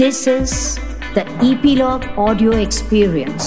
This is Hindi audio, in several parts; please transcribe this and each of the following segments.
This is the EP-Log audio experience.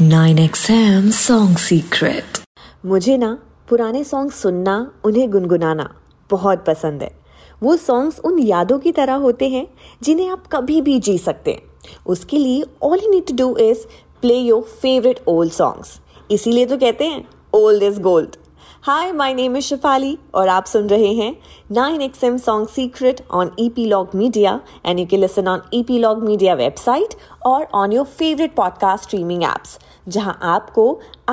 Nine XM Song Secret. मुझे ना पुराने सॉन्ग सुनना, उन्हें गुनगुनाना बहुत पसंद है। वो सॉन्ग्स उन यादों की तरह होते हैं जिन्हें आप कभी भी जी सकते हैं। उसके लिए all you need to do is play your favourite old songs. इसीलिए तो कहते हैं old is gold. Hi, my name is Shifali और आप सुन रहे हैं 9XM song secret on EP-Log media and you can listen on EP-Log media website और on your favourite podcast streaming apps, जहां आपको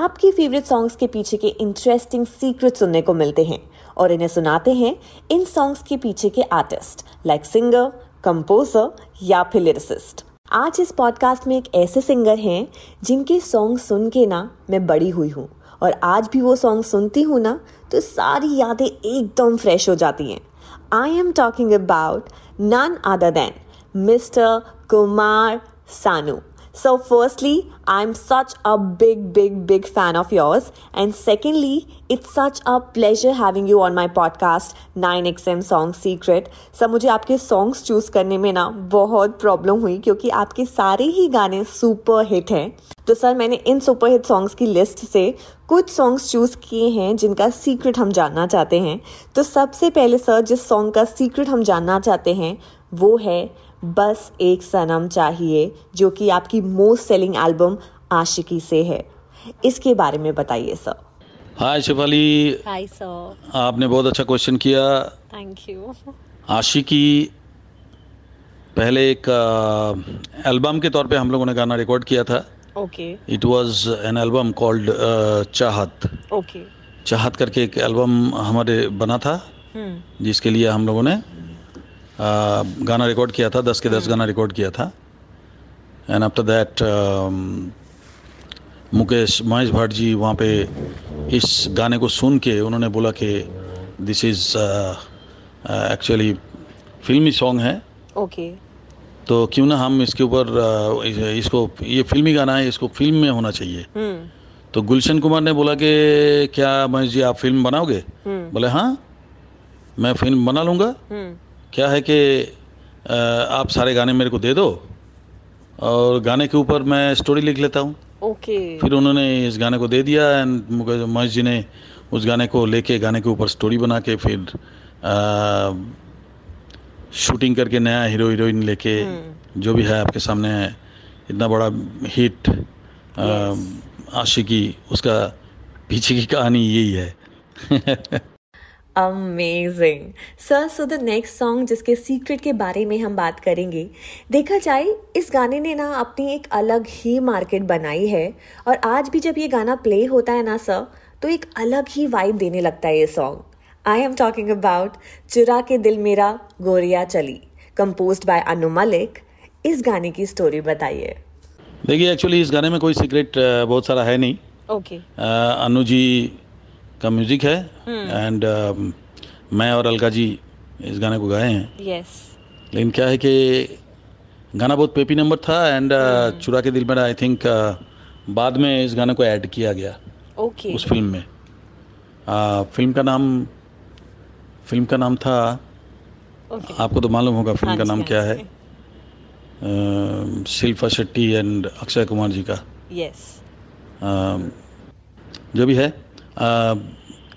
आपके फेवरेट सॉन्ग्स के पीछे के इंटरेस्टिंग सीक्रेट सुनने को मिलते हैं और इन्हें सुनाते हैं इन सॉन्ग्स के पीछे के आर्टिस्ट लाइक सिंगर, कंपोजर या फिर लिरिसिस्ट। आज इस पॉडकास्ट में एक ऐसे सिंगर हैं जिनके सॉन्ग सुन के ना मैं बड़ी हुई हूँ और आज भी वो सॉन्ग सुनती हूँ ना तो सारी यादें एकदम फ्रेश हो जाती हैं। I am talking about none other than mister Kumar Sanu. So firstly, I'm such a big fan of yours. And secondly, it's such a pleasure having you on my podcast, 9XM Song Secret. So मुझे आपके songs choose करने में ना बहुत problem हुई क्योंकि आपके सारे ही गाने super hit हैं। तो सर मैंने इन सुपर हिट सॉन्ग्स की लिस्ट से कुछ सॉन्ग्स चूज़ किए हैं जिनका सीक्रेट हम जानना चाहते हैं। तो सबसे पहले सर जिस सॉन्ग का सीक्रेट हम जानना चाहते हैं वो है बस एक सनम चाहिए, जो कि आपकी मोस्ट सेलिंग एल्बम आशिकी से है। इसके बारे में बताइए sir. Hi Shifali. Hi sir. आपने बहुत अच्छा क्वेश्चन किया, थैंक यू। आशिकी पहले एक एल्बम के तौर पे हम लोगों ने गाना रिकॉर्ड किया था। Okay. It was an album called Chahat. Okay. Chahat करके एक एल्बम हमारे बना था जिसके लिए हम लोगों ने गाना रिकॉर्ड किया था, 10 के 10 गाना रिकॉर्ड किया था। And after that Mahesh Bhatt ji वहाँ पे इस गाने को सुन के उन्होंने बोला कि दिस इज़ एक्चुअली फिल्मी सॉन्ग है। ओके। तो क्यों ना हम इसके ऊपर इसको ये फिल्मी गाना है, इसको फिल्म में होना चाहिए। तो गुलशन कुमार ने बोला कि क्या महेश जी आप फिल्म बनाओगे? बोले हाँ मैं फिल्म बना लूँगा, क्या है कि आप सारे गाने मेरे को दे दो और गाने के ऊपर मैं स्टोरी लिख लेता हूँ। ओके। फिर उन्होंने इस गाने को दे दिया एंड महेश जी ने उस गाने को लेके गाने के ऊपर स्टोरी बना के फिर शूटिंग करके नया हीरो हीरोइन लेके जो भी है आपके सामने है, इतना बड़ा हिट आशिकी, उसका पीछे की कहानी यही है। Amazing. Sir, so the next song जिसके सीक्रेट के बारे में हम बात करेंगे, देखा जाए इस गाने ने ना अपनी एक अलग ही मार्केट बनाई है और आज भी जब ये गाना प्ले होता है ना सर तो एक अलग ही वाइब देने लगता है ये song. I am talking about Chura Ke दिल मेरा गोरिया चली, कंपोज्ड बाय अनु मलिक। इस गाने की स्टोरी बताइए। देखिए एक्चुअली इस गाने में कोई सीक्रेट बहुत सारा है नहीं। ओके। अनु जी का म्यूजिक है एंड मैं और अलका जी इस गाने को गाए हैं। yes. लेकिन क्या है कि गाना बहुत पेपी नंबर था एंड चुरा के दिल मेरा आई थिंक बाद में इस गाने को ऐड किया गया। okay. उस फिल्म में फिल्म का नाम था okay. आपको तो मालूम होगा फिल्म का नाम क्या है, शिल्पा शेट्टी एंड अक्षय कुमार जी का। yes. जो भी है,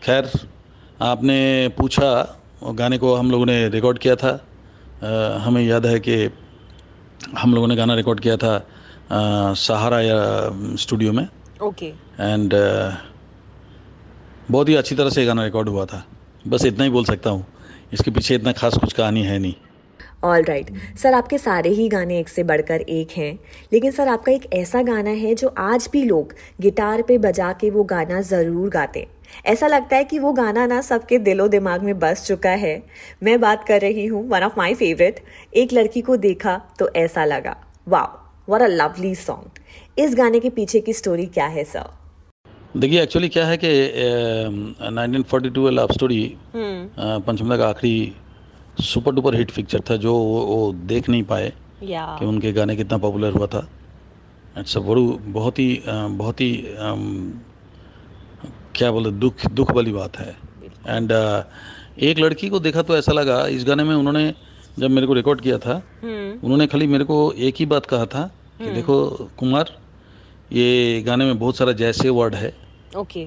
खैर आपने पूछा, गाने को हम लोगों ने रिकॉर्ड किया था। हमें याद है कि हम लोगों ने गाना रिकॉर्ड किया था सहारा स्टूडियो में। ओके। एंड बहुत ही अच्छी तरह से गाना रिकॉर्ड हुआ था। बस इतना ही बोल सकता हूँ, इसके पीछे इतना खास कुछ कहानी है नहीं। ऑल राइट सर, आपके सारे ही गाने एक से बढ़कर एक हैं, लेकिन सर आपका एक ऐसा गाना है जो आज भी लोग गिटार पे बजा के वो गाना ज़रूर गाते हैं। ऐसा लगता है कि वो गाना ना सबके दिलो दिमाग में बस चुका है। मैं बात कर रही हूँ वन ऑफ माय फेवरेट, एक लड़की को देखा तो ऐसा लगा। Wow, what a lovely song. इस गाने के पीछे की स्टोरी क्या है सर? देखिए एक्चुअली क्या है कि 1942 लव स्टोरी पंचमदा का आखिरी सुपर डुपर हिट पिक्चर था जो वो देख नहीं पाए कि उनके गाने कितना पॉपुलर हुआ था। इट्स अ बहुत ही क्या बोले, दुख वाली बात है। एंड एक लड़की को देखा तो ऐसा लगा, इस गाने में उन्होंने जब मेरे को रिकॉर्ड किया था उन्होंने खाली मेरे को एक ही बात कहा था कि देखो कुमार, ये गाने में बहुत सारा जैसे वर्ड है, ओके,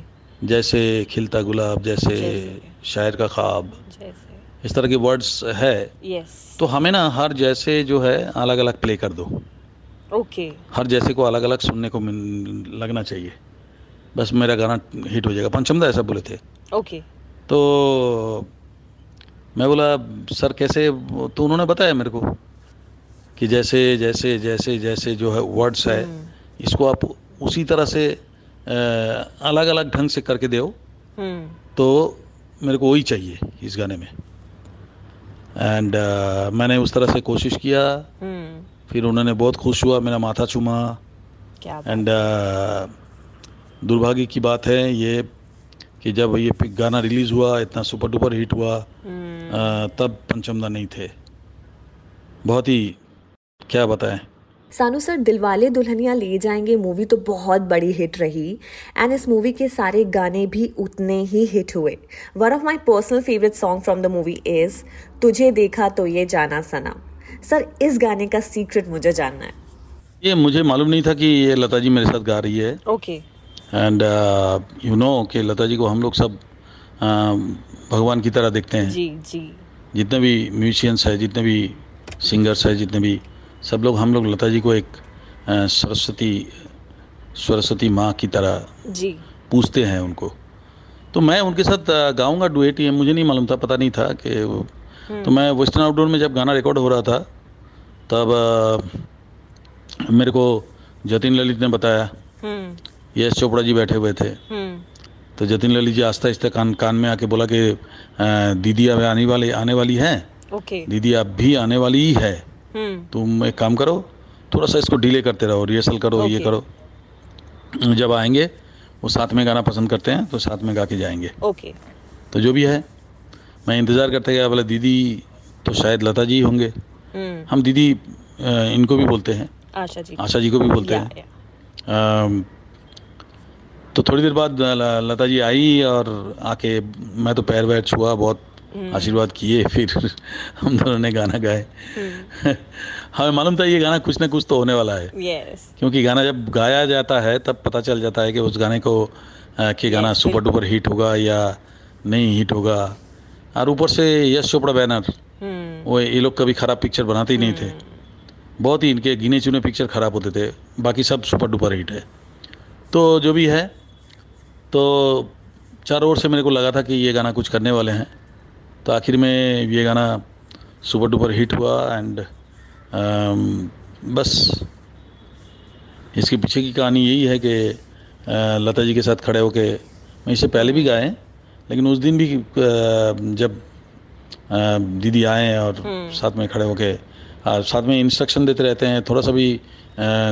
जैसे खिलता गुलाब, जैसे शायर का ख्वाब, इस तरह के वर्ड्स है, तो हमें ना हर जैसे जो है अलग अलग प्ले कर दो, ओके, हर जैसे को अलग अलग सुनने को लगना चाहिए, बस मेरा गाना हिट हो जाएगा। पंचमदा ऐसा बोले थे, ओके। तो मैं बोला सर कैसे, तो उन्होंने बताया मेरे को कि जैसे जैसे जैसे जैसे जो है वर्ड्स है, इसको आप उसी तरह से अलग अलग ढंग से करके दो, तो मेरे को वही चाहिए इस गाने में। एंड मैंने उस तरह से कोशिश किया, फिर उन्होंने बहुत खुश हुआ, मेरा माथा चूमा। एंड दुर्भाग्य की बात है ये कि जब ये गाना रिलीज़ हुआ, इतना सुपर डुपर हिट हुआ, तब पंचमदा नहीं थे। बहुत ही क्या बताएं। सानू सर, दिलवाले दुल्हनिया ले जाएंगे मूवी तो बहुत बड़ी हिट रही, एंड इस मूवी के सारे गाने भी उतने ही हिट हुए। One of my personal favourite song from the movie is तुझे देखा तो ये जाना सनम। सर, इस गाने का सीक्रेट मुझे जानना है। ये मुझे मालूम नहीं था कि ये लता जी मेरे साथ गा रही है, ओके। एंड यू नो कि लता जी को हम लोग सब भगवान की तरह देखते हैं, जी जी। जितने भी म्यूजिशियंस हैं, जितने भी सिंगर्स हैं, जितने भी सब लोग, हम लोग लता जी को एक सरस्वती माँ की तरह जी पूजते हैं उनको। तो मैं उनके साथ गाऊंगा डुएट, ये मुझे नहीं मालूम था, पता नहीं था कि तो मैं वेस्टर्न आउटडोर में जब गाना रिकॉर्ड हो रहा था तब मेरे को जतिन ललित ने बताया, यश चोपड़ा जी बैठे हुए थे, तो जतिन ललित जी आस्ते-आस्ते कान में आके बोला कि दीदी अब आने वाली है, ओके, दीदी अब भी आने वाली ही है, तुम एक काम करो, थोड़ा सा इसको डिले करते रहो, रिहर्सल करो, okay, ये करो, जब आएंगे वो साथ में गाना पसंद करते हैं तो साथ में गा के जाएंगे, ओके, okay। तो जो भी है, मैं इंतज़ार करते गया, बोला दीदी तो शायद लता जी होंगे, हम दीदी इनको भी बोलते हैं, आशा जी को भी बोलते हैं। तो थोड़ी देर बाद लता जी आई और आके मैं तो पैर वैर छुआ, बहुत आशीर्वाद किए, फिर हम दोनों ने गाना गाए। हमें मालूम था ये गाना कुछ ना कुछ तो होने वाला है, yes, क्योंकि गाना जब गाया जाता है तब पता चल जाता है कि उस गाने को कि गाना सुपर डुपर हिट होगा या नहीं हिट होगा। और ऊपर से यश चोपड़ा बैनर, वो ये लोग कभी खराब पिक्चर बनाते ही नहीं थे, बहुत ही इनके गिने चुने पिक्चर खराब होते थे, बाकी सब सुपर डुपर हिट है। तो जो भी है, तो चारों ओर से मेरे को लगा था कि ये गाना कुछ करने वाले हैं, तो आखिर में ये गाना सुपर डुपर हिट हुआ। एंड बस इसके पीछे की कहानी यही है कि लता जी के साथ खड़े होके, मैं इससे पहले भी गाए, लेकिन उस दिन भी जब दीदी आए और साथ में खड़े होके, साथ में इंस्ट्रक्शन देते रहते हैं, थोड़ा सा भी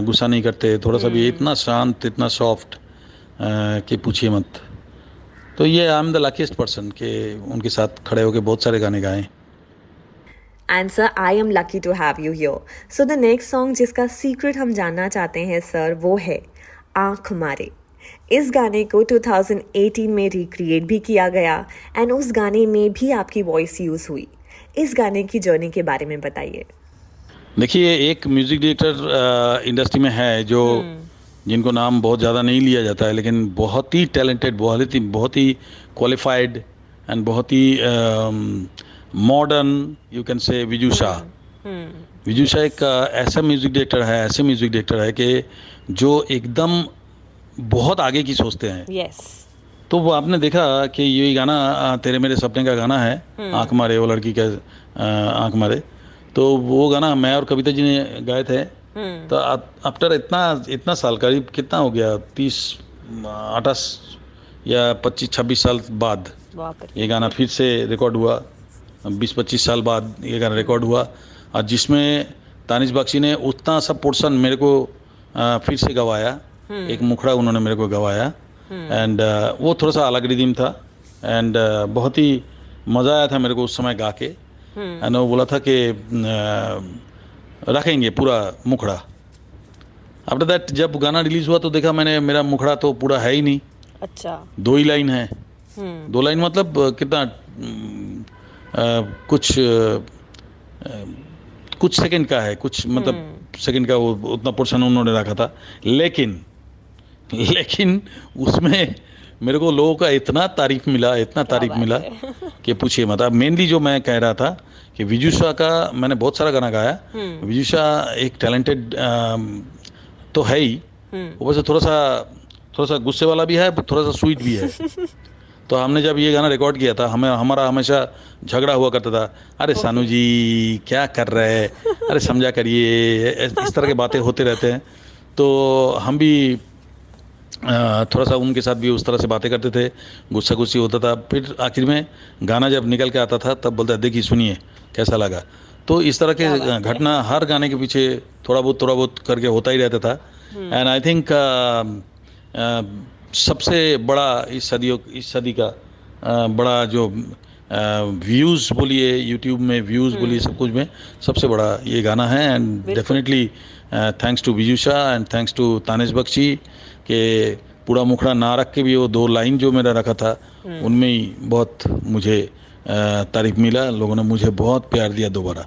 गुस्सा नहीं करते, थोड़ा सा भी, इतना शांत, इतना सॉफ्ट कि पूछिए मत। तो ये I am the luckiest person के उनके साथ खड़े होकर बहुत सारे गाने गाए। And sir, I am lucky to have you here. So the next song जिसका सीक्रेट हम जानना चाहते हैं सर, वो है आँख मारे। इस गाने को 2018 में रिक्रिएट भी किया गया, एंड उस गाने में भी आपकी वॉइस यूज हुई। इस गाने की जर्नी के बारे में बताइए। देखिए, एक म्यूजिक डायरेक्टर इंडस्ट्री में है जो जिनको नाम बहुत ज़्यादा नहीं लिया जाता है, लेकिन बहुत ही टैलेंटेड, बहुत ही क्वालिफाइड एंड बहुत ही modern, you can say Viju Shah. Viju Shah एक ऐसे म्यूज़िक डायरेक्टर है कि जो एकदम बहुत आगे की सोचते हैं। yes. तो वो आपने देखा कि ये गाना तेरे मेरे सपने का गाना है, आँख मारे, वो लड़की का आँख मारे, तो वो गाना मैं और कविता जी ने गाए थे। तो आफ्टर इतना साल, करीब कितना हो गया, 25-26 साल बाद ये गाना फिर से रिकॉर्ड हुआ, 20-25 साल बाद ये गाना रिकॉर्ड हुआ, और जिसमें तानिश बाक्षी ने उतना सब पोर्शन मेरे को फिर से गवाया, एक मुखड़ा उन्होंने मेरे को गवाया। एंड वो थोड़ा सा अलग रिदम था, एंड बहुत ही मज़ा आया था मेरे को उस समय गा के। एंड वो बोला था कि रखेंगे पूरा मुखड़ा। आफ्टर दैट जब गाना रिलीज़ हुआ तो देखा मैंने, मेरा मुखड़ा तो पूरा है ही नहीं, अच्छा, दो ही लाइन है, दो लाइन मतलब कितना कुछ सेकंड का है, कुछ मतलब सेकंड का वो उतना पोर्शन उन्होंने रखा था। लेकिन उसमें मेरे को लोगों का इतना तारीफ मिला कि पूछिए मत। अब मेनली जो मैं कह रहा था कि विजू शाह का मैंने बहुत सारा गाना गाया। विजू शाह एक टैलेंटेड तो है ही, वो बस थोड़ा सा गुस्से वाला भी है, थोड़ा सा स्वीट भी है। तो हमने जब ये गाना रिकॉर्ड किया था, हमें हमारा हमेशा झगड़ा हुआ करता था, अरे सानू जी क्या कर रहे हैं, अरे समझा करिए, इस तरह के बातें होते रहते हैं। तो हम भी थोड़ा सा उनके साथ भी उस तरह से बातें करते थे, गुस्सा गुस्सी होता था। फिर आखिर में गाना जब निकल के आता था तब बोलता है, देखिए सुनिए कैसा लगा। तो इस तरह के घटना हर गाने के पीछे थोड़ा बहुत करके होता ही रहता था। एंड आई थिंक सबसे बड़ा इस सदी का बड़ा जो व्यूज़ बोलिए, यूट्यूब में व्यूज़ बोलिए, सब कुछ में सबसे बड़ा ये गाना है। And definitely thanks to Viju Shah and thanks to Tanish Bakshi के पूरा मुखड़ा ना रख के भी वो दो लाइन जो मेरा रखा था उनमें ही बहुत मुझे तारीफ मिला। लोगों ने मुझे बहुत प्यार दिया दोबारा।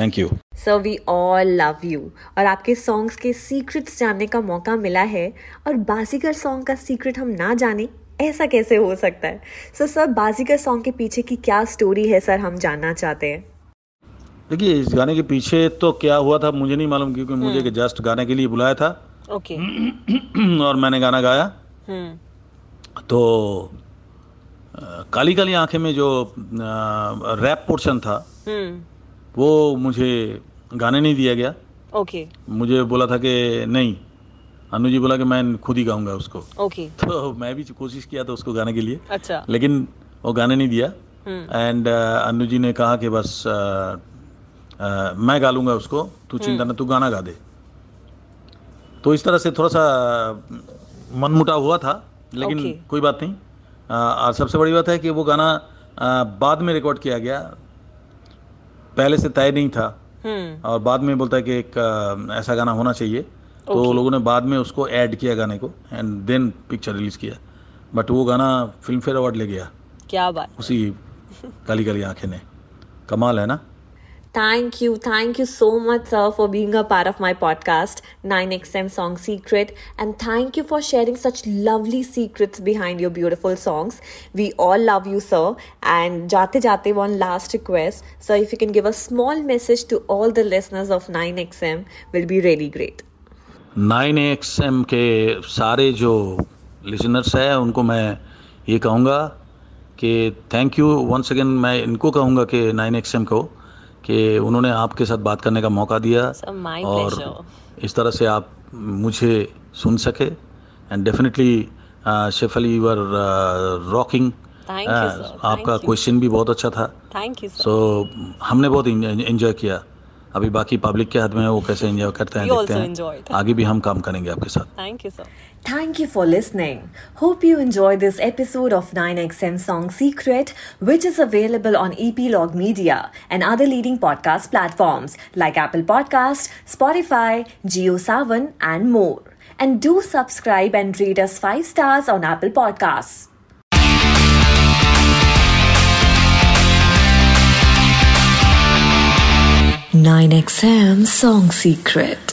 Thank you sir, we all love you. और आपके सॉन्ग्स के सीक्रेट्स जानने का मौका मिला है, और बाजीगर सॉन्ग का सीक्रेट हम ना जाने ऐसा कैसे हो सकता है? सर बाजीगर सॉन्ग के पीछे की क्या स्टोरी है सर, हम जानना चाहते हैं। देखिए इस गाने के पीछे तो क्या हुआ था मुझे नहीं मालूम, क्योंकि मुझे जस्ट गाने के लिए बुलाया था। ओके और मैंने गाना गाया। तो काली काली आंखें में जो रैप पोर्शन था वो मुझे गाने नहीं दिया गया। ओके मुझे बोला था कि नहीं, अनु जी बोला कि मैं खुद ही गाऊंगा उसको। ओके तो मैं भी कोशिश किया था उसको गाने के लिए। अच्छा लेकिन वो गाने नहीं दिया। एंड अनु जी ने कहा कि बस मैं गा लूंगा उसको, तू चिंता ना, तू गाना गा दे। तो इस तरह से थोड़ा सा मनमुटाव हुआ था, लेकिन कोई बात नहीं। और सबसे बड़ी बात है कि वो गाना बाद में रिकॉर्ड किया गया, पहले से तय नहीं था। और बाद में बोलता है कि एक ऐसा गाना होना चाहिए, तो लोगों ने बाद में उसको ऐड किया गाने को, एंड देन पिक्चर रिलीज किया। बट वो गाना फिल्मफेयर अवार्ड ले गया। क्या बात, उसी काली काली आंखें ने। कमाल है ना। Thank you so much sir for being a part of my podcast 9XM Song Secret, and thank you for sharing such lovely secrets behind your beautiful songs. We all love you sir, and jaate one last request sir, if you can give a small message to all the listeners of 9XM will be really great. 9XM ke sare jo listeners hai unko main ye kahunga ki thank you once again, main inko kahunga ki 9XM ko कि उन्होंने आपके साथ बात करने का मौका दिया और इस तरह से आप मुझे सुन सके। And definitely Shefali you are rocking. आपका क्वेश्चन भी बहुत अच्छा था। Thank you sir. सो हमने बहुत एंजॉय किया। अभी बाकी पब्लिक के हाथ में है वो कैसे एंजॉय करते हैं, देखते हैं। आगे भी हम काम करेंगे आपके साथ। Thank you sir. Thank you for listening. Hope you enjoyed this episode of 9XM Song Secret, which is available on EP-Log Media and other leading podcast platforms like Apple Podcasts, Spotify, JioSaavn and more. And do subscribe and rate us 5 stars on Apple Podcasts. Nine XM Song Secret.